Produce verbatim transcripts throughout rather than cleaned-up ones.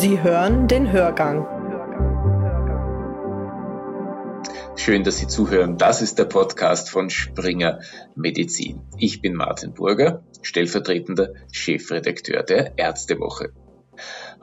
Sie hören den Hörgang. Schön, dass Sie zuhören. Das ist der Podcast von Springer Medizin. Ich bin Martin Burger, stellvertretender Chefredakteur der Ärztewoche.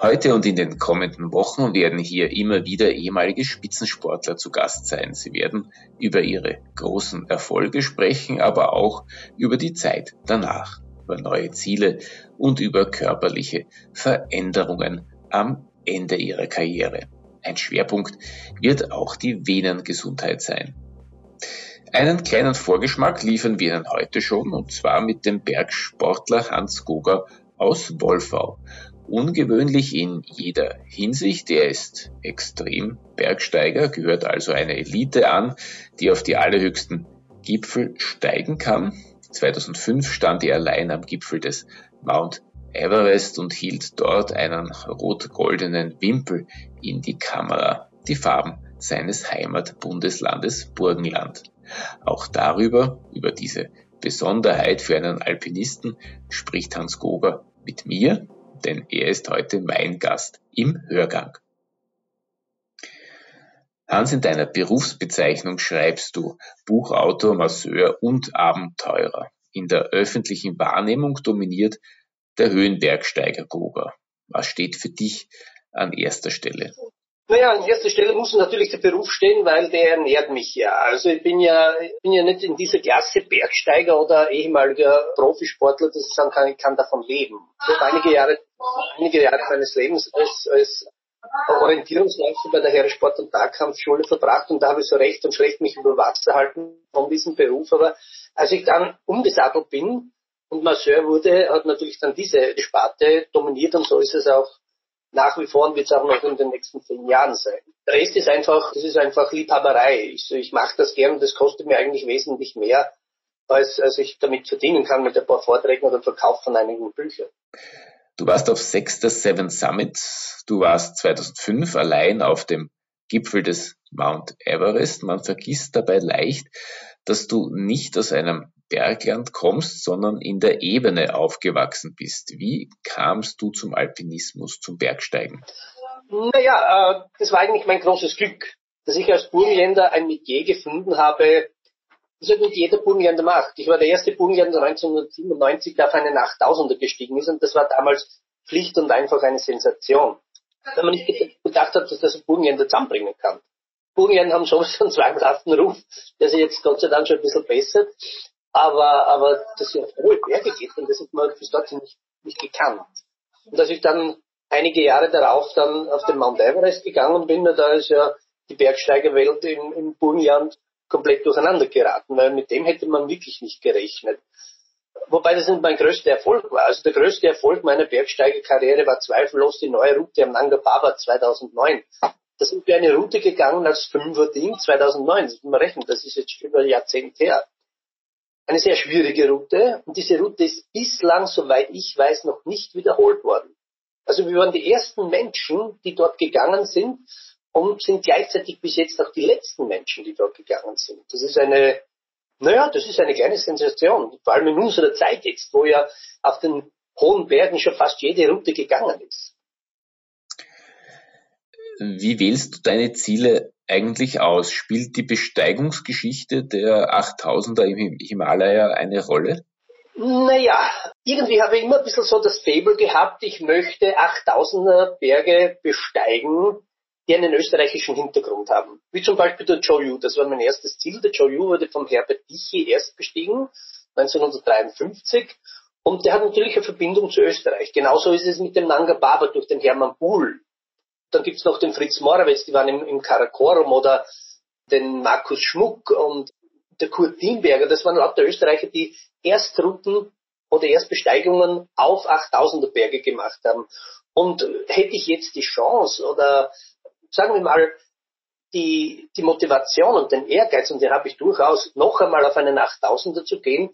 Heute und in den kommenden Wochen werden hier immer wieder ehemalige Spitzensportler zu Gast sein. Sie werden über ihre großen Erfolge sprechen, aber auch über die Zeit danach, über neue Ziele und über körperliche Veränderungen am Ende ihrer Karriere. Ein Schwerpunkt wird auch die Venengesundheit sein. Einen kleinen Vorgeschmack liefern wir Ihnen heute schon, und zwar mit dem Bergsportler Hans Goger aus Wolfau. Ungewöhnlich in jeder Hinsicht, er ist extrem Bergsteiger, gehört also einer Elite an, die auf die allerhöchsten Gipfel steigen kann. zweitausendfünf stand er allein am Gipfel des Mount Everest und hielt dort einen rot-goldenen Wimpel in die Kamera, die Farben seines Heimatbundeslandes Burgenland. Auch darüber, über diese Besonderheit für einen Alpinisten, spricht Hans Goger mit mir, denn er ist heute mein Gast im Hörgang. Hans, in deiner Berufsbezeichnung schreibst du Buchautor, Masseur und Abenteurer. In der öffentlichen Wahrnehmung dominiert der Höhenbergsteiger Goger. Was steht für dich an erster Stelle? Naja, an erster Stelle muss natürlich der Beruf stehen, weil der ernährt mich ja. Also ich bin ja, bin ja nicht in dieser Klasse Bergsteiger oder ehemaliger Profisportler, dass ich sagen kann, ich kann davon leben. Ich habe einige Jahre, einige Jahre meines Lebens als, als Orientierungsläufer bei der Heeresport- und Tagkampfschule verbracht, und da habe ich so recht und schlecht mich über Wasser halten von diesem Beruf. Aber als ich dann umgesattelt bin und Masseur wurde, hat natürlich dann diese Sparte dominiert, und so ist es auch nach wie vor und wird es auch noch in den nächsten zehn Jahren sein. Der Rest ist einfach, das ist einfach Liebhaberei. Ich, ich mache das gern, und das kostet mir eigentlich wesentlich mehr, als, als ich damit verdienen kann mit ein paar Vorträgen oder Verkauf von einigen Büchern. Du warst auf sechster Seven Summits. Du warst zweitausendfünf allein auf dem Gipfel des Mount Everest. Man vergisst dabei leicht, dass du nicht aus einem Bergland kommst, sondern in der Ebene aufgewachsen bist. Wie kamst du zum Alpinismus, zum Bergsteigen? Naja, das war eigentlich mein großes Glück, dass ich als Burgenländer ein Metier gefunden habe, das halt nicht jeder Burgenländer macht. Ich war der erste Burgenländer, der neunzehnhundertsiebenundneunzig auf einen achttausender gestiegen ist, und das war damals Pflicht und einfach eine Sensation, weil man nicht gedacht hat, dass das ein Burgenländer zusammenbringen kann. Burgenländer haben schon einen zweifelhaften Ruf, der sich jetzt Gott sei Dank schon ein bisschen bessert. Aber, aber, dass ich auf hohe Berge geht, und das hat man bis dato nicht, nicht gekannt. Und dass ich dann einige Jahre darauf dann auf den Mount Everest gegangen bin, da ist ja die Bergsteigerwelt im, im Burgenland komplett durcheinander geraten, weil mit dem hätte man wirklich nicht gerechnet. Wobei das nicht mein größter Erfolg war. Also der größte Erfolg meiner Bergsteigerkarriere war zweifellos die neue Route am Nanga Parbat zweitausendneun. Da sind wir eine Route gegangen als Fünfer-Team zweitausendneun. Das muss man rechnen, das ist jetzt über ein Jahrzehnt her. Eine sehr schwierige Route, und diese Route ist bislang, soweit ich weiß, noch nicht wiederholt worden. Also wir waren die ersten Menschen, die dort gegangen sind, und sind gleichzeitig bis jetzt auch die letzten Menschen, die dort gegangen sind. Das ist eine, naja, das ist eine kleine Sensation, vor allem in unserer Zeit jetzt, wo ja auf den hohen Bergen schon fast jede Route gegangen ist. Wie wählst du deine Ziele eigentlich aus? Spielt die Besteigungsgeschichte der achttausender im Himalaya eine Rolle? Naja, irgendwie habe ich immer ein bisschen so das Faible gehabt, ich möchte achttausender Berge besteigen, die einen österreichischen Hintergrund haben. Wie zum Beispiel der Cho Oyu, das war mein erstes Ziel. Der Cho Oyu wurde vom Herbert Tichy erst bestiegen, neunzehnhundertdreiundfünfzig. Und der hat natürlich eine Verbindung zu Österreich. Genauso ist es mit dem Nanga Parbat durch den Hermann Buhl. Dann gibt's noch den Fritz Moravec, die waren im, im Karakorum, oder den Markus Schmuck und der Kurt Dienberger. Das waren lauter Österreicher, die Erstrouten oder Erstbesteigungen auf achttausender Berge gemacht haben. Und hätte ich jetzt die Chance oder, sagen wir mal, die, die Motivation und den Ehrgeiz, und den habe ich durchaus, noch einmal auf einen achttausender zu gehen,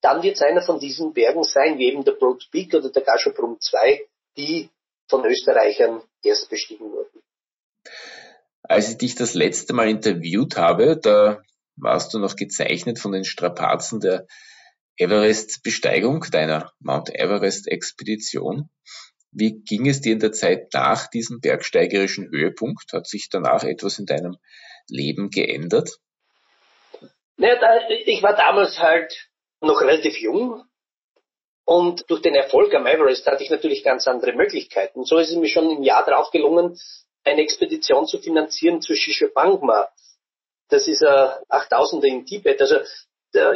dann wird's einer von diesen Bergen sein, wie eben der Broad Peak oder der Gasherbrum zwei, die von Österreichern erst bestiegen wurden. Als ich dich das letzte Mal interviewt habe, da warst du noch gezeichnet von den Strapazen der Everest-Besteigung, deiner Mount Everest-Expedition. Wie ging es dir in der Zeit nach diesem bergsteigerischen Höhepunkt? Hat sich danach etwas in deinem Leben geändert? Naja, da, ich war damals halt noch relativ jung und durch den Erfolg am Everest hatte ich natürlich ganz andere Möglichkeiten. So ist es mir schon im Jahr darauf gelungen, eine Expedition zu finanzieren zu Shishapangma. Das ist ein achttausender in Tibet. Also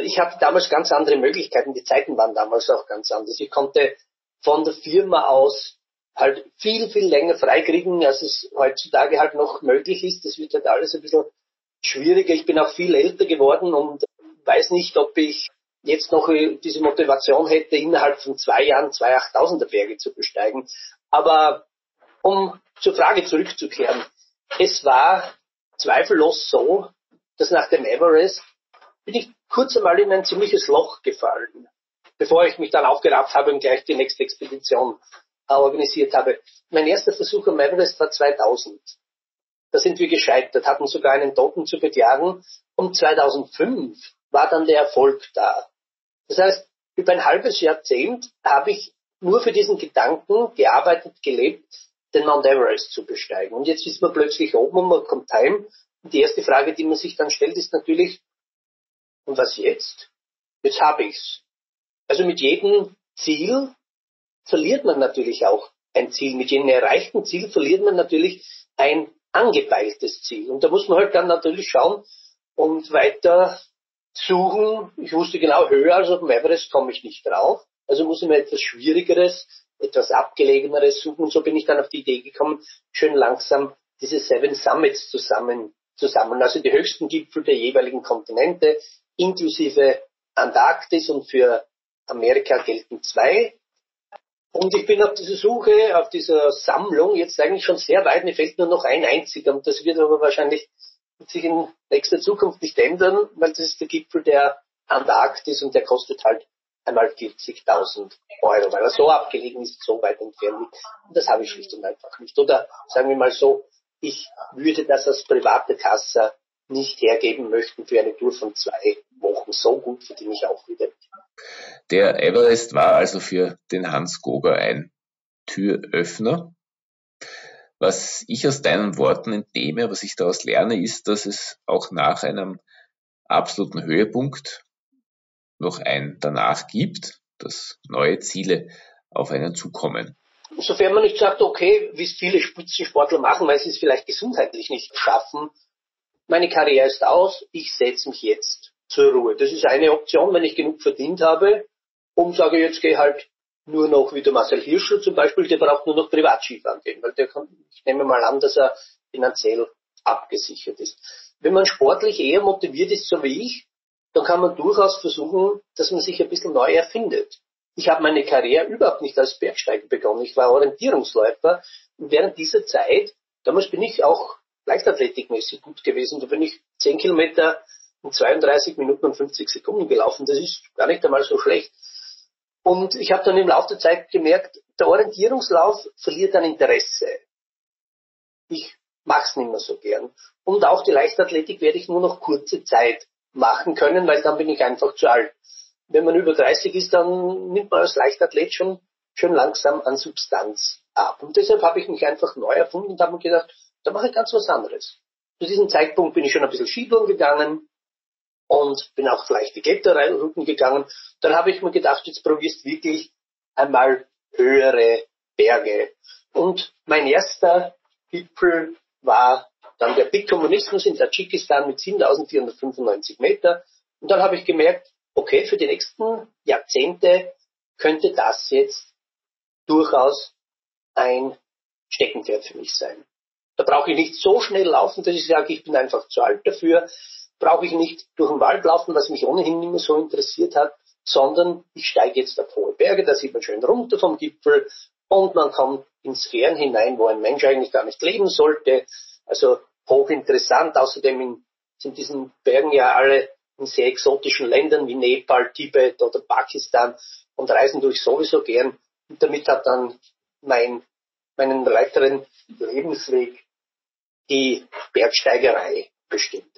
ich hatte damals ganz andere Möglichkeiten. Die Zeiten waren damals auch ganz anders. Ich konnte von der Firma aus halt viel, viel länger freikriegen, als es heutzutage halt noch möglich ist. Das wird halt alles ein bisschen schwieriger. Ich bin auch viel älter geworden und weiß nicht, ob ich jetzt noch diese Motivation hätte, innerhalb von zwei Jahren zwei achttausender Berge zu besteigen. Aber um zur Frage zurückzukehren, es war zweifellos so, dass nach dem Everest bin ich kurz einmal in ein ziemliches Loch gefallen, bevor ich mich dann aufgerafft habe und gleich die nächste Expedition organisiert habe. Mein erster Versuch am Everest war zweitausend. Da sind wir gescheitert, hatten sogar einen Toten zu beklagen. Und zweitausendfünf war dann der Erfolg da. Das heißt, über ein halbes Jahrzehnt habe ich nur für diesen Gedanken gearbeitet, gelebt, den Mount Everest zu besteigen. Und jetzt ist man plötzlich oben und man kommt heim. Und die erste Frage, die man sich dann stellt, ist natürlich, und was jetzt? Jetzt habe ich's. Also mit jedem Ziel verliert man natürlich auch ein Ziel. Mit jedem erreichten Ziel verliert man natürlich ein angepeiltes Ziel. Und da muss man halt dann natürlich schauen und weiter suchen. Ich wusste genau, höher als auf dem Everest komme ich nicht drauf. Also muss ich mir etwas Schwierigeres, etwas Abgelegeneres suchen. Und so bin ich dann auf die Idee gekommen, schön langsam diese Seven Summits zusammen zu sammeln. Also die höchsten Gipfel der jeweiligen Kontinente, inklusive Antarktis, und für Amerika gelten zwei. Und ich bin auf dieser Suche, auf dieser Sammlung jetzt eigentlich schon sehr weit. Mir fehlt nur noch ein einziger, und das wird aber wahrscheinlich sich in nächster Zukunft nicht ändern, weil das ist der Gipfel der Antarktis und der kostet halt einmal vierzigtausend Euro, weil er so abgelegen ist, so weit entfernt. Und das habe ich schlicht und einfach nicht. Oder sagen wir mal so, ich würde das als private Kasse nicht hergeben möchten für eine Tour von zwei Wochen. So gut verdiene ich auch wieder. Der Everest war also für den Hans Goger ein Türöffner. Was ich aus deinen Worten entnehme, was ich daraus lerne, ist, dass es auch nach einem absoluten Höhepunkt noch ein danach gibt, dass neue Ziele auf einen zukommen. Sofern man nicht sagt, okay, wie es viele Spitzensportler machen, weil sie es vielleicht gesundheitlich nicht schaffen, meine Karriere ist aus, ich setze mich jetzt zur Ruhe. Das ist eine Option, wenn ich genug verdient habe, um sage, jetzt gehe halt nur noch, wie der Marcel Hirscher zum Beispiel, der braucht nur noch Privatskifahren gehen, weil der kann, ich nehme mal an, dass er finanziell abgesichert ist. Wenn man sportlich eher motiviert ist, so wie ich, dann kann man durchaus versuchen, dass man sich ein bisschen neu erfindet. Ich habe meine Karriere überhaupt nicht als Bergsteiger begonnen. Ich war Orientierungsläufer und während dieser Zeit, damals bin ich auch leichtathletikmäßig gut gewesen. Da bin ich zehn Kilometer in zweiunddreißig Minuten und fünfzig Sekunden gelaufen. Das ist gar nicht einmal so schlecht. Und ich habe dann im Laufe der Zeit gemerkt, der Orientierungslauf verliert an Interesse. Ich mache es nicht mehr so gern. Und auch die Leichtathletik werde ich nur noch kurze Zeit machen können, weil dann bin ich einfach zu alt. Wenn man über dreißig ist, dann nimmt man als Leichtathlet schon, schon langsam an Substanz ab. Und deshalb habe ich mich einfach neu erfunden und habe mir gedacht, da mache ich ganz was anderes. Zu diesem Zeitpunkt bin ich schon ein bisschen Skitouren gegangen und bin auch leichte Kletterrouten gegangen. Dann habe ich mir gedacht, jetzt probierst du wirklich einmal höhere Berge. Und mein erster Gipfel war dann der Big Kommunismus in Tadschikistan mit siebentausendvierhundertfünfundneunzig Meter. Und dann habe ich gemerkt, okay, für die nächsten Jahrzehnte könnte das jetzt durchaus ein Steckenpferd für mich sein. Da brauche ich nicht so schnell laufen, dass ich sage, ich bin einfach zu alt dafür. Brauche ich nicht durch den Wald laufen, was mich ohnehin nicht mehr so interessiert hat, sondern ich steige jetzt auf hohe Berge, da sieht man schön runter vom Gipfel und man kommt ins Fern hinein, wo ein Mensch eigentlich gar nicht leben sollte. Also hochinteressant. Außerdem sind diesen Bergen ja alle in sehr exotischen Ländern wie Nepal, Tibet oder Pakistan und reisen durch sowieso gern. Und damit hat dann mein, meinen weiteren Lebensweg die Bergsteigerei bestimmt.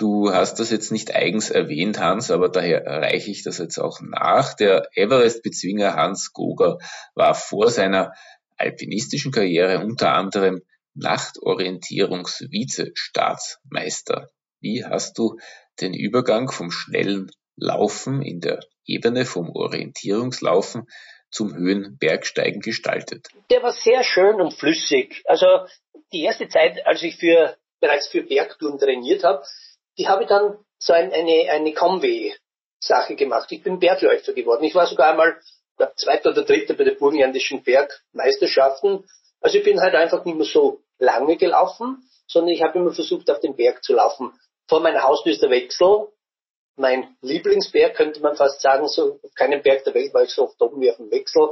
Du hast das jetzt nicht eigens erwähnt, Hans, aber daher reiche ich das jetzt auch nach. Der Everest-Bezwinger Hans Goger war vor seiner alpinistischen Karriere unter anderem Nachtorientierungs-Vizestaatsmeister. Wie hast du den Übergang vom schnellen Laufen in der Ebene, vom Orientierungslaufen zum Höhenbergsteigen gestaltet? Der war sehr schön und flüssig. Also die erste Zeit, als ich für bereits für Bergtouren trainiert habe, die habe ich dann so ein, eine eine Kombi-Sache gemacht. Ich bin Bergläufer geworden. Ich war sogar einmal der Zweite oder Dritte bei den burgenländischen Bergmeisterschaften. Also ich bin halt einfach nicht mehr so lange gelaufen, sondern ich habe immer versucht, auf den Berg zu laufen. Vor meiner Haustür ist der Wechsel. Mein Lieblingsberg, könnte man fast sagen, so auf keinem Berg der Welt war ich so oft oben wie auf dem Wechsel.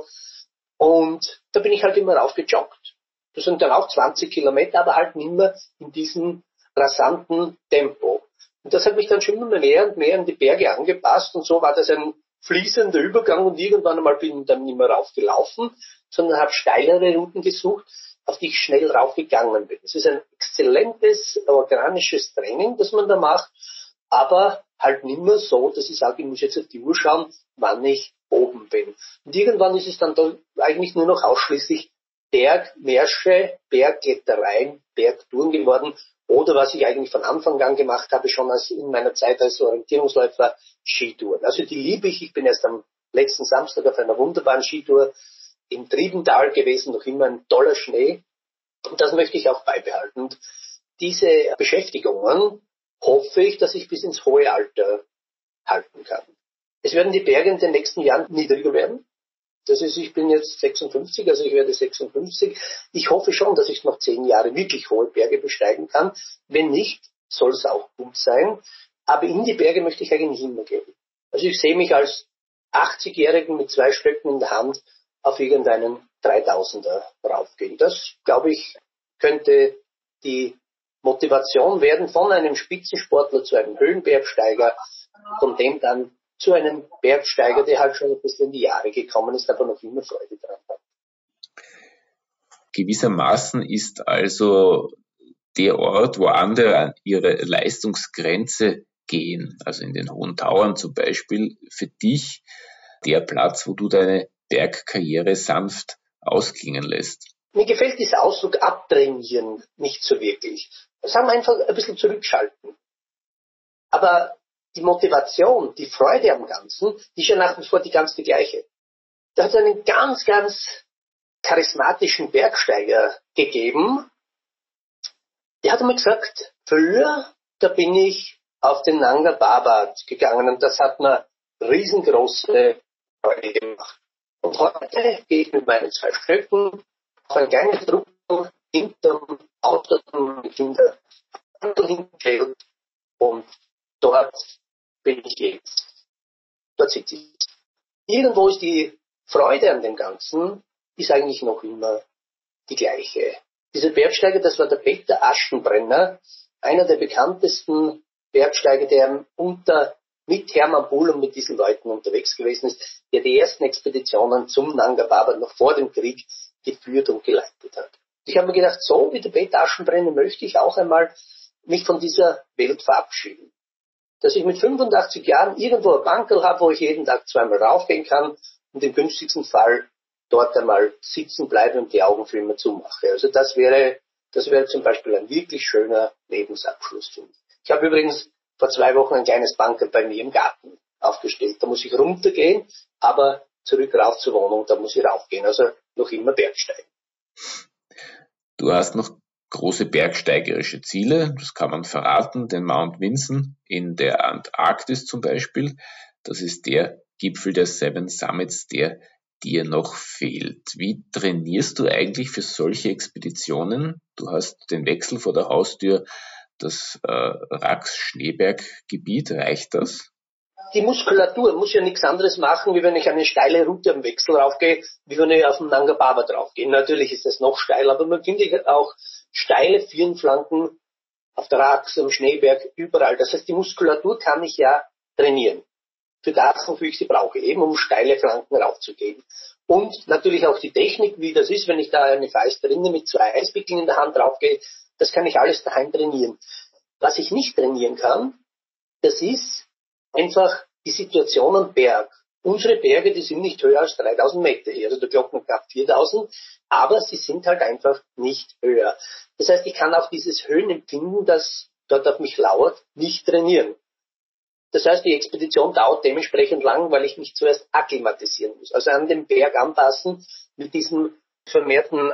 Und da bin ich halt immer raufgejoggt. Das sind dann auch zwanzig Kilometer, aber halt nicht mehr in diesem rasanten Tempo. Und das hat mich dann schon immer mehr und mehr an die Berge angepasst. Und so war das ein fließender Übergang. Und irgendwann einmal bin ich dann nicht mehr raufgelaufen, sondern habe steilere Routen gesucht, auf die ich schnell raufgegangen bin. Es ist ein exzellentes organisches Training, das man da macht, aber halt nicht mehr so, dass ich sage, ich muss jetzt auf die Uhr schauen, wann ich oben bin. Und irgendwann ist es dann da eigentlich nur noch ausschließlich Bergmärsche, Bergklettereien, Bergtouren geworden. Oder was ich eigentlich von Anfang an gemacht habe, schon als in meiner Zeit als Orientierungsläufer, Skitouren. Also die liebe ich. Ich bin erst am letzten Samstag auf einer wunderbaren Skitour im Triebental gewesen, noch immer ein toller Schnee. Und das möchte ich auch beibehalten. Und diese Beschäftigungen hoffe ich, dass ich bis ins hohe Alter halten kann. Es werden die Berge in den nächsten Jahren niedriger werden. Das ist, ich bin jetzt sechsundfünfzig, also ich werde sechsundfünfzig. Ich hoffe schon, dass ich noch zehn Jahre wirklich hohe Berge besteigen kann. Wenn nicht, soll es auch gut sein. Aber in die Berge möchte ich eigentlich immer gehen. Also ich sehe mich als achtzigjährigen mit zwei Stöcken in der Hand auf irgendeinen dreitausender raufgehen. Das, glaube ich, könnte die Motivation werden von einem Spitzensportler zu einem Höhenbergsteiger, von dem dann zu einem Bergsteiger, der halt schon ein bisschen in die Jahre gekommen ist, aber noch immer Freude daran hat. Gewissermaßen ist also der Ort, wo andere an ihre Leistungsgrenze gehen, also in den hohen Tauern zum Beispiel, für dich der Platz, wo du deine Bergkarriere sanft ausklingen lässt. Mir gefällt dieser Ausdruck abtrainieren nicht so wirklich. Sagen wir einfach ein bisschen zurückschalten. Aber die Motivation, die Freude am Ganzen, die ist ja nach wie vor die ganz die gleiche. Da hat es einen ganz, ganz charismatischen Bergsteiger gegeben. Der hat einmal gesagt, früher, da bin ich auf den Nanga Parbat gegangen und das hat mir riesengroße Freude gemacht. Und heute gehe ich mit meinen zwei Stöcken auf ein kleines Druck hinterm Auto mit Kindern hingestellt und dort bin ich jetzt. Dort sitze ich. Irgendwo ist die Freude an dem Ganzen, ist eigentlich noch immer die gleiche. Dieser Bergsteiger, das war der Peter Aschenbrenner, einer der bekanntesten Bergsteiger, der unter, mit Hermann Buhl und mit diesen Leuten unterwegs gewesen ist, der die ersten Expeditionen zum Nanga Parbat noch vor dem Krieg geführt und geleitet hat. Ich habe mir gedacht, so wie der Peter Aschenbrenner möchte ich auch einmal mich von dieser Welt verabschieden. Dass ich mit fünfundachtzig Jahren irgendwo ein Bankerl habe, wo ich jeden Tag zweimal raufgehen kann und im günstigsten Fall dort einmal sitzen bleibe und die Augen für immer zumache. Also das wäre, das wäre zum Beispiel ein wirklich schöner Lebensabschluss für mich. Ich habe übrigens vor zwei Wochen ein kleines Bankerl bei mir im Garten aufgestellt. Da muss ich runtergehen, aber zurück rauf zur Wohnung, da muss ich raufgehen. Also noch immer Bergsteigen. Du hast noch große bergsteigerische Ziele, das kann man verraten, den Mount Vinson in der Antarktis zum Beispiel, das ist der Gipfel der Seven Summits, der dir noch fehlt. Wie trainierst du eigentlich für solche Expeditionen? Du hast den Wechsel vor der Haustür, das äh, Rax-Schneeberg-Gebiet, reicht das? Die Muskulatur muss ja nichts anderes machen, wie wenn ich eine steile Route am Wechsel raufgehe, wie wenn ich auf dem Nanga Parbat draufgehe. Natürlich ist das noch steil, aber man findet auch steile Vierenflanken auf der Rax, am Schneeberg, überall. Das heißt, die Muskulatur kann ich ja trainieren. Für das, wofür ich sie brauche, eben um steile Flanken raufzugehen. Und natürlich auch die Technik, wie das ist, wenn ich da eine Faust drinne mit zwei Eispickeln in der Hand draufgehe, das kann ich alles daheim trainieren. Was ich nicht trainieren kann, das ist einfach die Situation am Berg. Unsere Berge, die sind nicht höher als dreitausend Meter hier, also der Glockenberg viertausend, aber sie sind halt einfach nicht höher. Das heißt, ich kann auch dieses Höhenempfinden, das dort auf mich lauert, nicht trainieren. Das heißt, die Expedition dauert dementsprechend lang, weil ich mich zuerst akklimatisieren muss, also an den Berg anpassen, mit diesem vermehrten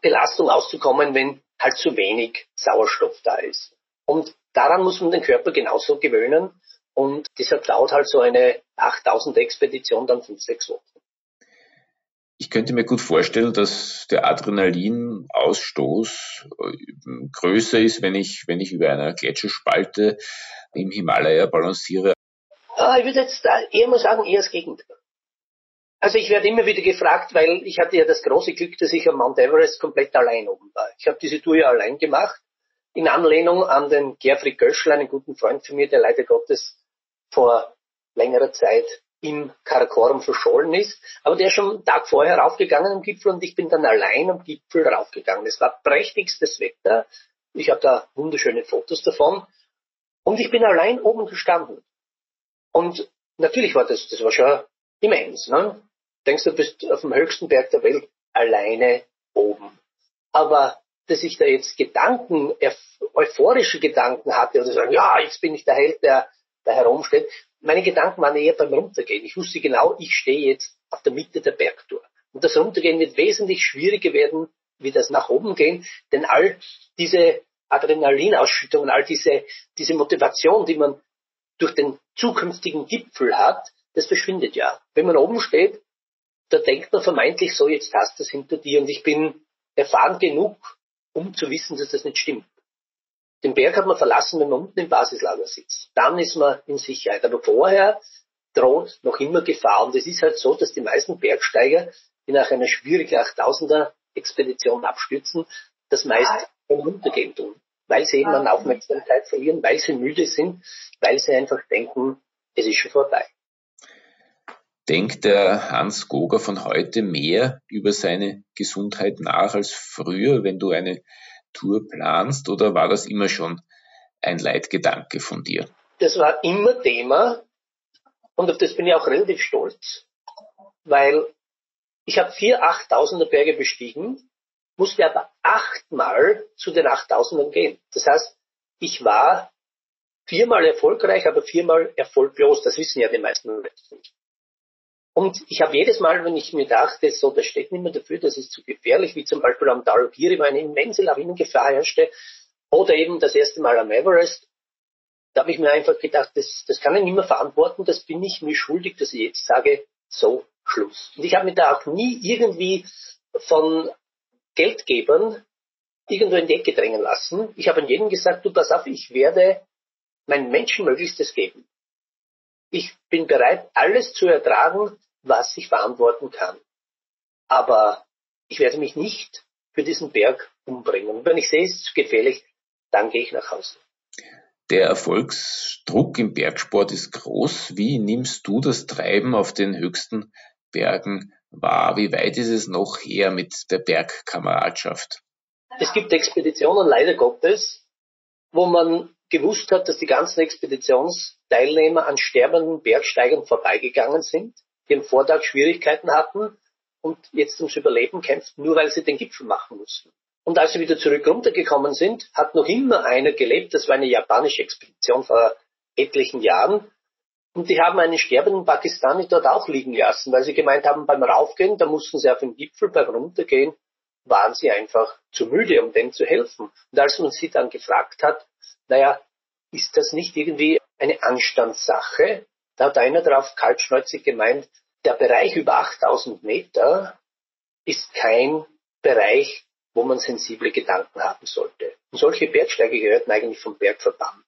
Belastung auszukommen, wenn halt zu wenig Sauerstoff da ist. Und daran muss man den Körper genauso gewöhnen. Und deshalb dauert halt so eine achttausend-Expedition dann fünf, sechs Wochen. Ich könnte mir gut vorstellen, dass der Adrenalinausstoß größer ist, wenn ich, wenn ich über einer Gletscherspalte im Himalaya balanciere. Ah, ich würde jetzt da eher mal sagen, eher das Gegenteil. Also ich werde immer wieder gefragt, weil ich hatte ja das große Glück, dass ich am Mount Everest komplett allein oben war. Ich habe diese Tour ja allein gemacht, in Anlehnung an den Gerfried Göschler, einen guten Freund von mir, der leider Gottes vor längerer Zeit im Karakorum verschollen ist. Aber der ist schon einen Tag vorher raufgegangen am Gipfel und ich bin dann allein am Gipfel raufgegangen. Es war prächtigstes Wetter. Ich habe da wunderschöne Fotos davon. Und ich bin allein oben gestanden. Und natürlich war das, das war schon immens, ne? Denkst du, bist auf dem höchsten Berg der Welt alleine oben. Aber dass ich da jetzt Gedanken, euphorische Gedanken hatte oder sagen, ja, jetzt bin ich der Held, der da herumsteht. Meine Gedanken waren eher beim Runtergehen. Ich wusste genau, ich stehe jetzt auf der Mitte der Bergtour. Und das Runtergehen wird wesentlich schwieriger werden, wie das nach oben gehen, denn all diese Adrenalinausschüttungen, all diese, diese Motivation, die man durch den zukünftigen Gipfel hat, das verschwindet ja. Wenn man oben steht, da denkt man vermeintlich so, jetzt hast du es hinter dir und ich bin erfahren genug, um zu wissen, dass das nicht stimmt. Den Berg hat man verlassen, wenn man unten im Basislager sitzt. Dann ist man in Sicherheit. Aber vorher droht noch immer Gefahr. Und es ist halt so, dass die meisten Bergsteiger, die nach einer schwierigen achttausender-Expedition abstürzen, das meist vom Runtergehen tun. Weil sie eben an Aufmerksamkeit verlieren, weil sie müde sind, weil sie einfach denken, es ist schon vorbei. Denkt der Hans Goger von heute mehr über seine Gesundheit nach als früher, wenn du eine Tour planst, oder war das immer schon ein Leitgedanke von dir? Das war immer Thema und auf das bin ich auch relativ stolz, weil ich habe vier achttausender Berge bestiegen, musste aber achtmal zu den achttausendern gehen. Das heißt, ich war viermal erfolgreich, aber viermal erfolglos. Das wissen ja die meisten Leute nicht. Und ich habe jedes Mal, wenn ich mir dachte, so, das steht nicht mehr dafür, das ist zu gefährlich, wie zum Beispiel am Dhaulagiri, wo eine immense Lawinengefahr herrschte, oder eben das erste Mal am Everest, da habe ich mir einfach gedacht, das, das kann ich nicht mehr verantworten, das bin ich mir schuldig, dass ich jetzt sage, so, Schluss. Und ich habe mir da auch nie irgendwie von Geldgebern irgendwo in die Ecke drängen lassen. Ich habe an jedem gesagt, du, pass auf, ich werde meinen Menschen Möglichstes geben. Ich bin bereit, alles zu ertragen, was ich verantworten kann. Aber ich werde mich nicht für diesen Berg umbringen. Und wenn ich sehe, es ist gefährlich, dann gehe ich nach Hause. Der Erfolgsdruck im Bergsport ist groß. Wie nimmst du das Treiben auf den höchsten Bergen wahr? Wie weit ist es noch her mit der Bergkameradschaft? Es gibt Expeditionen, leider Gottes, wo man gewusst hat, dass die ganzen Expeditionsteilnehmer an sterbenden Bergsteigern vorbeigegangen sind, die am Vortag Schwierigkeiten hatten und jetzt ums Überleben kämpften, nur weil sie den Gipfel machen mussten. Und als sie wieder zurück runtergekommen sind, hat noch immer einer gelebt, das war eine japanische Expedition vor etlichen Jahren, und die haben einen sterbenden Pakistani dort auch liegen lassen, weil sie gemeint haben, beim Raufgehen, da mussten sie auf den Gipfel, beim Runtergehen waren sie einfach zu müde, um dem zu helfen. Und als man sie dann gefragt hat, naja, ist das nicht irgendwie eine Anstandssache? Da hat einer darauf kaltschnäuzig gemeint, der Bereich über achttausend Meter ist kein Bereich, wo man sensible Gedanken haben sollte. Und solche Bergsteiger gehörten eigentlich vom Bergverband.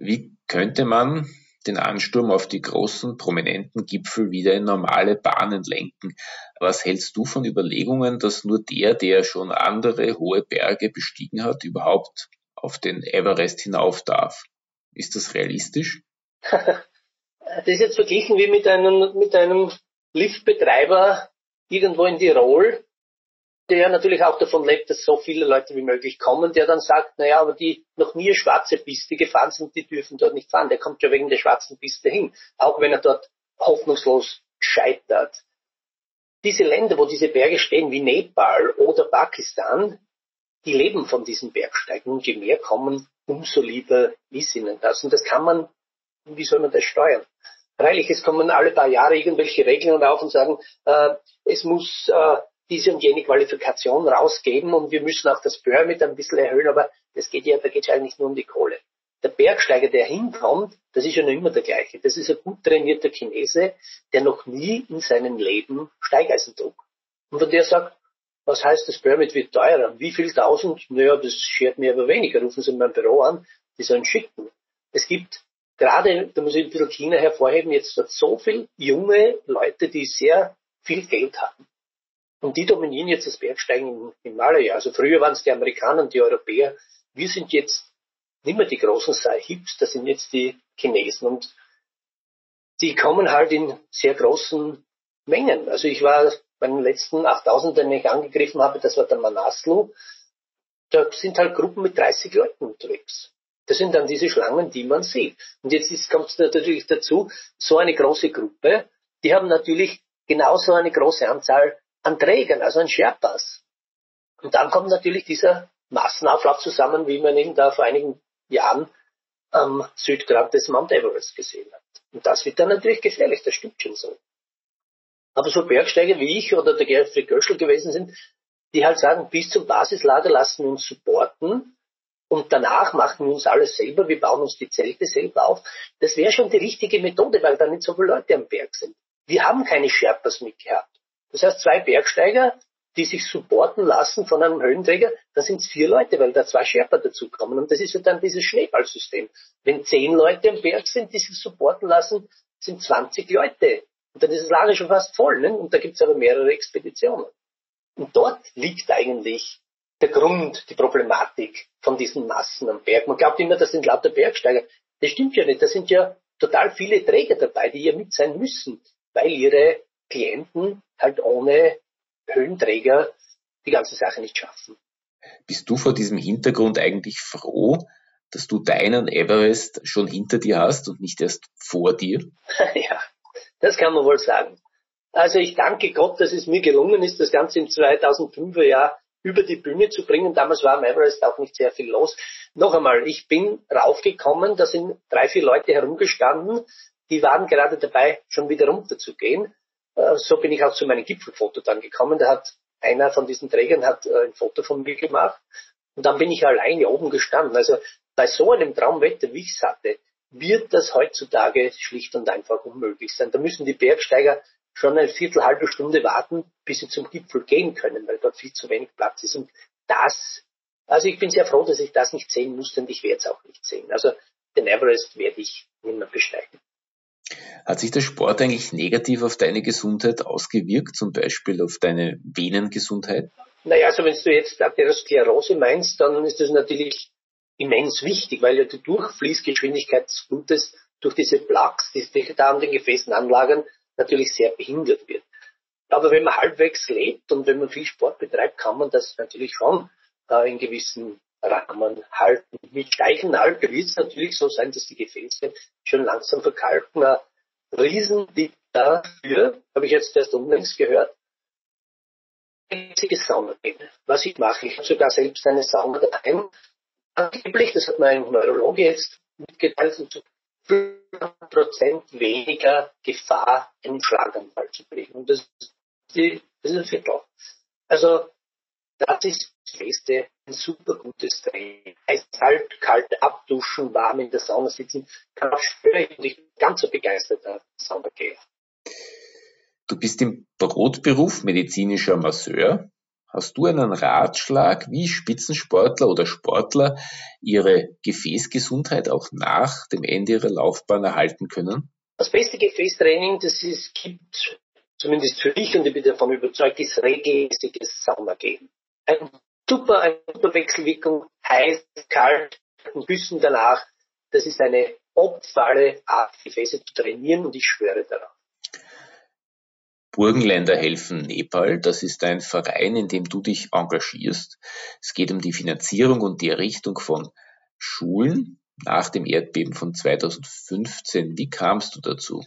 Wie könnte man den Ansturm auf die großen, prominenten Gipfel wieder in normale Bahnen lenken? Was hältst du von Überlegungen, dass nur der, der schon andere hohe Berge bestiegen hat, überhaupt auf den Everest hinauf darf? Ist das realistisch? Das ist jetzt verglichen wie mit einem, mit einem Liftbetreiber irgendwo in Tirol, der natürlich auch davon lebt, dass so viele Leute wie möglich kommen, der dann sagt, naja, aber die noch nie schwarze Piste gefahren sind, die dürfen dort nicht fahren. Der kommt ja wegen der schwarzen Piste hin, auch wenn er dort hoffnungslos scheitert. Diese Länder, wo diese Berge stehen, wie Nepal oder Pakistan, die leben von diesen Bergsteigen. Und je mehr kommen, umso lieber ist ihnen das. Und das kann man, wie soll man das steuern? Freilich, es kommen alle paar Jahre irgendwelche Regeln auf und sagen, äh, es muss äh, diese und jene Qualifikation rausgeben und wir müssen auch das Permit ein bisschen erhöhen, aber das geht ja, da geht es eigentlich nur um die Kohle. Der Bergsteiger, der hinkommt, das ist ja noch immer der gleiche. Das ist ein gut trainierter Chinese, der noch nie in seinem Leben Steigeisen trug. Und wenn der sagt, was heißt, das Permit wird teurer? Wie viel tausend? Naja, das schert mir aber weniger. Rufen Sie mein Büro an, die sollen schicken. Es gibt gerade, da muss ich ein bisschen China hervorheben, jetzt dort so viele junge Leute, die sehr viel Geld haben. Und die dominieren jetzt das Bergsteigen im Himalaya. Also früher waren es die Amerikaner und die Europäer. Wir sind jetzt nicht mehr die großen Sahibs, das sind jetzt die Chinesen. Und die kommen halt in sehr großen Mengen. Also ich war bei den letzten achttausend, den ich angegriffen habe, das war der Manaslu. Da sind halt Gruppen mit dreißig Leuten unterwegs. Das sind dann diese Schlangen, die man sieht. Und jetzt kommt es natürlich dazu, so eine große Gruppe, die haben natürlich genauso eine große Anzahl an Trägern, also an Sherpas. Und dann kommt natürlich dieser Massenauflauf zusammen, wie man ihn da vor einigen Jahren am Südgrat des Mount Everest gesehen hat. Und das wird dann natürlich gefährlich, das stimmt schon so. Aber so Bergsteiger wie ich oder der Gerfried Göschler gewesen sind, die halt sagen, bis zum Basislager lassen wir uns supporten und danach machen wir uns alles selber, wir bauen uns die Zelte selber auf. Das wäre schon die richtige Methode, weil da nicht so viele Leute am Berg sind. Wir haben keine Sherpas mitgehabt. Das heißt, zwei Bergsteiger, die sich supporten lassen von einem Höhenträger, da sind es vier Leute, weil da zwei Sherpa dazukommen. Und das ist ja dann dieses Schneeballsystem. Wenn zehn Leute am Berg sind, die sich supporten lassen, sind zwanzig Leute. Und dann ist das Lager schon fast voll. Ne? Und da gibt es aber mehrere Expeditionen. Und dort liegt eigentlich der Grund, die Problematik von diesen Massen am Berg. Man glaubt immer, das sind lauter Bergsteiger. Das stimmt ja nicht. Da sind ja total viele Träger dabei, die hier mit sein müssen, weil ihre Klienten halt ohne Höhenträger die ganze Sache nicht schaffen. Bist du vor diesem Hintergrund eigentlich froh, dass du deinen Everest schon hinter dir hast und nicht erst vor dir? Ja, das kann man wohl sagen. Also ich danke Gott, dass es mir gelungen ist, das Ganze im zweitausendfünfer Jahr über die Bühne zu bringen. Damals war am Everest auch nicht sehr viel los. Noch einmal, ich bin raufgekommen, da sind drei, vier Leute herumgestanden, die waren gerade dabei, schon wieder runterzugehen. So bin ich auch zu meinem Gipfelfoto dann gekommen. Da hat einer von diesen Trägern hat ein Foto von mir gemacht. Und dann bin ich alleine oben gestanden. Also bei so einem Traumwetter, wie ich es hatte, wird das heutzutage schlicht und einfach unmöglich sein. Da müssen die Bergsteiger schon eine Viertel, halbe Stunde warten, bis sie zum Gipfel gehen können, weil dort viel zu wenig Platz ist. Und das, also ich bin sehr froh, dass ich das nicht sehen musste und ich werde es auch nicht sehen. Also den Everest werde ich nicht mehr besteigen. Hat sich der Sport eigentlich negativ auf deine Gesundheit ausgewirkt, zum Beispiel auf deine Venengesundheit? Naja, also wenn du jetzt Arteriosklerose meinst, dann ist das natürlich immens wichtig, weil ja die Durchfließgeschwindigkeit des Blutes durch diese Plaques, die sich da an den Gefäßen anlagern, natürlich sehr behindert wird. Aber wenn man halbwegs lebt und wenn man viel Sport betreibt, kann man das natürlich schon äh, in gewissen Rahmen halten. Mit Steichenalk wird es natürlich so sein, dass die Gefäße schon langsam verkalken. Riesendick dafür, habe ich jetzt erst unlängst gehört, einzige Sauna. Was ich mache, ich habe sogar selbst eine Sauna daheim. Angeblich, das hat mein Neurologe jetzt mitgeteilt, sind zu fünf Prozent weniger Gefahr, einen Schlaganfall zu kriegen. Und das ist, die, das ist ein Viertel. Also, das ist das Beste, ein super gutes Training. Heißt halt, kalt abduschen, warm in der Sauna sitzen, kann auch schwören und ich bin ganz so begeisterter Saunageher. Du bist im Brotberuf medizinischer Masseur. Hast du einen Ratschlag, wie Spitzensportler oder Sportler ihre Gefäßgesundheit auch nach dem Ende ihrer Laufbahn erhalten können? Das beste Gefäßtraining, das es gibt, zumindest für dich, und ich bin davon überzeugt, ist regelmäßiges Saunagehen. Ein super, eine super Wechselwirkung, heiß, kalt, ein Küssen danach. Das ist eine optimale Art, Gefäße zu trainieren und ich schwöre darauf. Burgenländer helfen Nepal. Das ist ein Verein, in dem du dich engagierst. Es geht um die Finanzierung und die Errichtung von Schulen. Nach dem Erdbeben von zweitausendfünfzehn, wie kamst du dazu?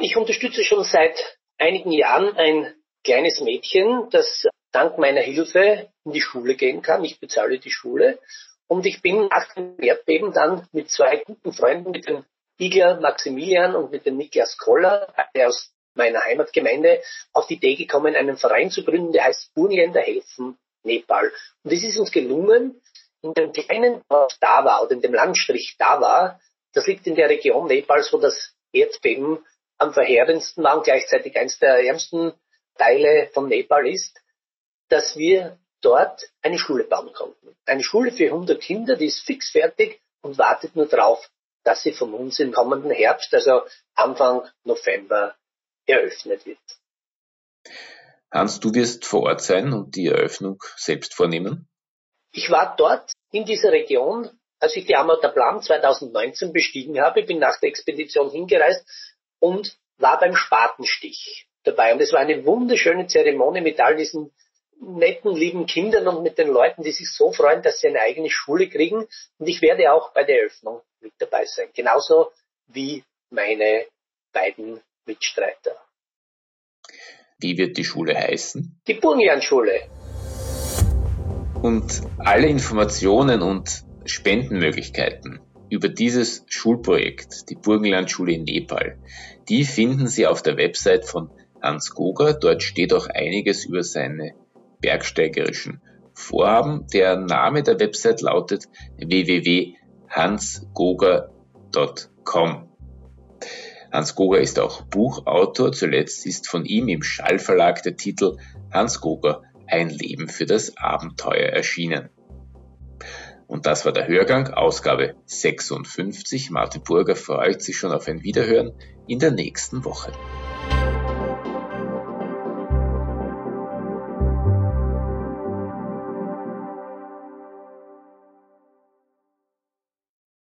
Ich unterstütze schon seit einigen Jahren ein kleines Mädchen, das dank meiner Hilfe in die Schule gehen kann. Ich bezahle die Schule. Und ich bin nach dem Erdbeben dann mit zwei guten Freunden, mit dem Igler Maximilian und mit dem Niklas Koller, der aus meiner Heimatgemeinde, auf die Idee gekommen, einen Verein zu gründen, der heißt Burgenländer helfen Nepal. Und es ist uns gelungen, in dem kleinen Dorf Dawa oder in dem Landstrich Dawa, das liegt in der Region Nepals, wo das Erdbeben am verheerendsten war und gleichzeitig eines der ärmsten Teile von Nepal ist, dass wir dort eine Schule bauen konnten. Eine Schule für hundert Kinder, die ist fix fertig und wartet nur darauf, dass sie von uns im kommenden Herbst, also Anfang November, eröffnet wird. Hans, du wirst vor Ort sein und die Eröffnung selbst vornehmen? Ich war dort in dieser Region, als ich die Ama Dablam zweitausendneunzehn bestiegen habe. Ich bin nach der Expedition hingereist und war beim Spatenstich dabei. Und es war eine wunderschöne Zeremonie mit all diesen netten, lieben Kindern und mit den Leuten, die sich so freuen, dass sie eine eigene Schule kriegen. Und ich werde auch bei der Eröffnung mit dabei sein. Genauso wie meine beiden Mitstreiter. Wie wird die Schule heißen? Die Burgenland-Schule. Und alle Informationen und Spendenmöglichkeiten über dieses Schulprojekt, die Burgenlandschule in Nepal, die finden Sie auf der Website von Hans Goger. Dort steht auch einiges über seine bergsteigerischen Vorhaben. Der Name der Website lautet w w w punkt hans goger punkt com. Hans Goger ist auch Buchautor. Zuletzt ist von ihm im Schallverlag der Titel Hans Goger, ein Leben für das Abenteuer erschienen. Und das war der Hörgang, Ausgabe sechsundfünfzig. Martin Burger freut sich schon auf ein Wiederhören in der nächsten Woche.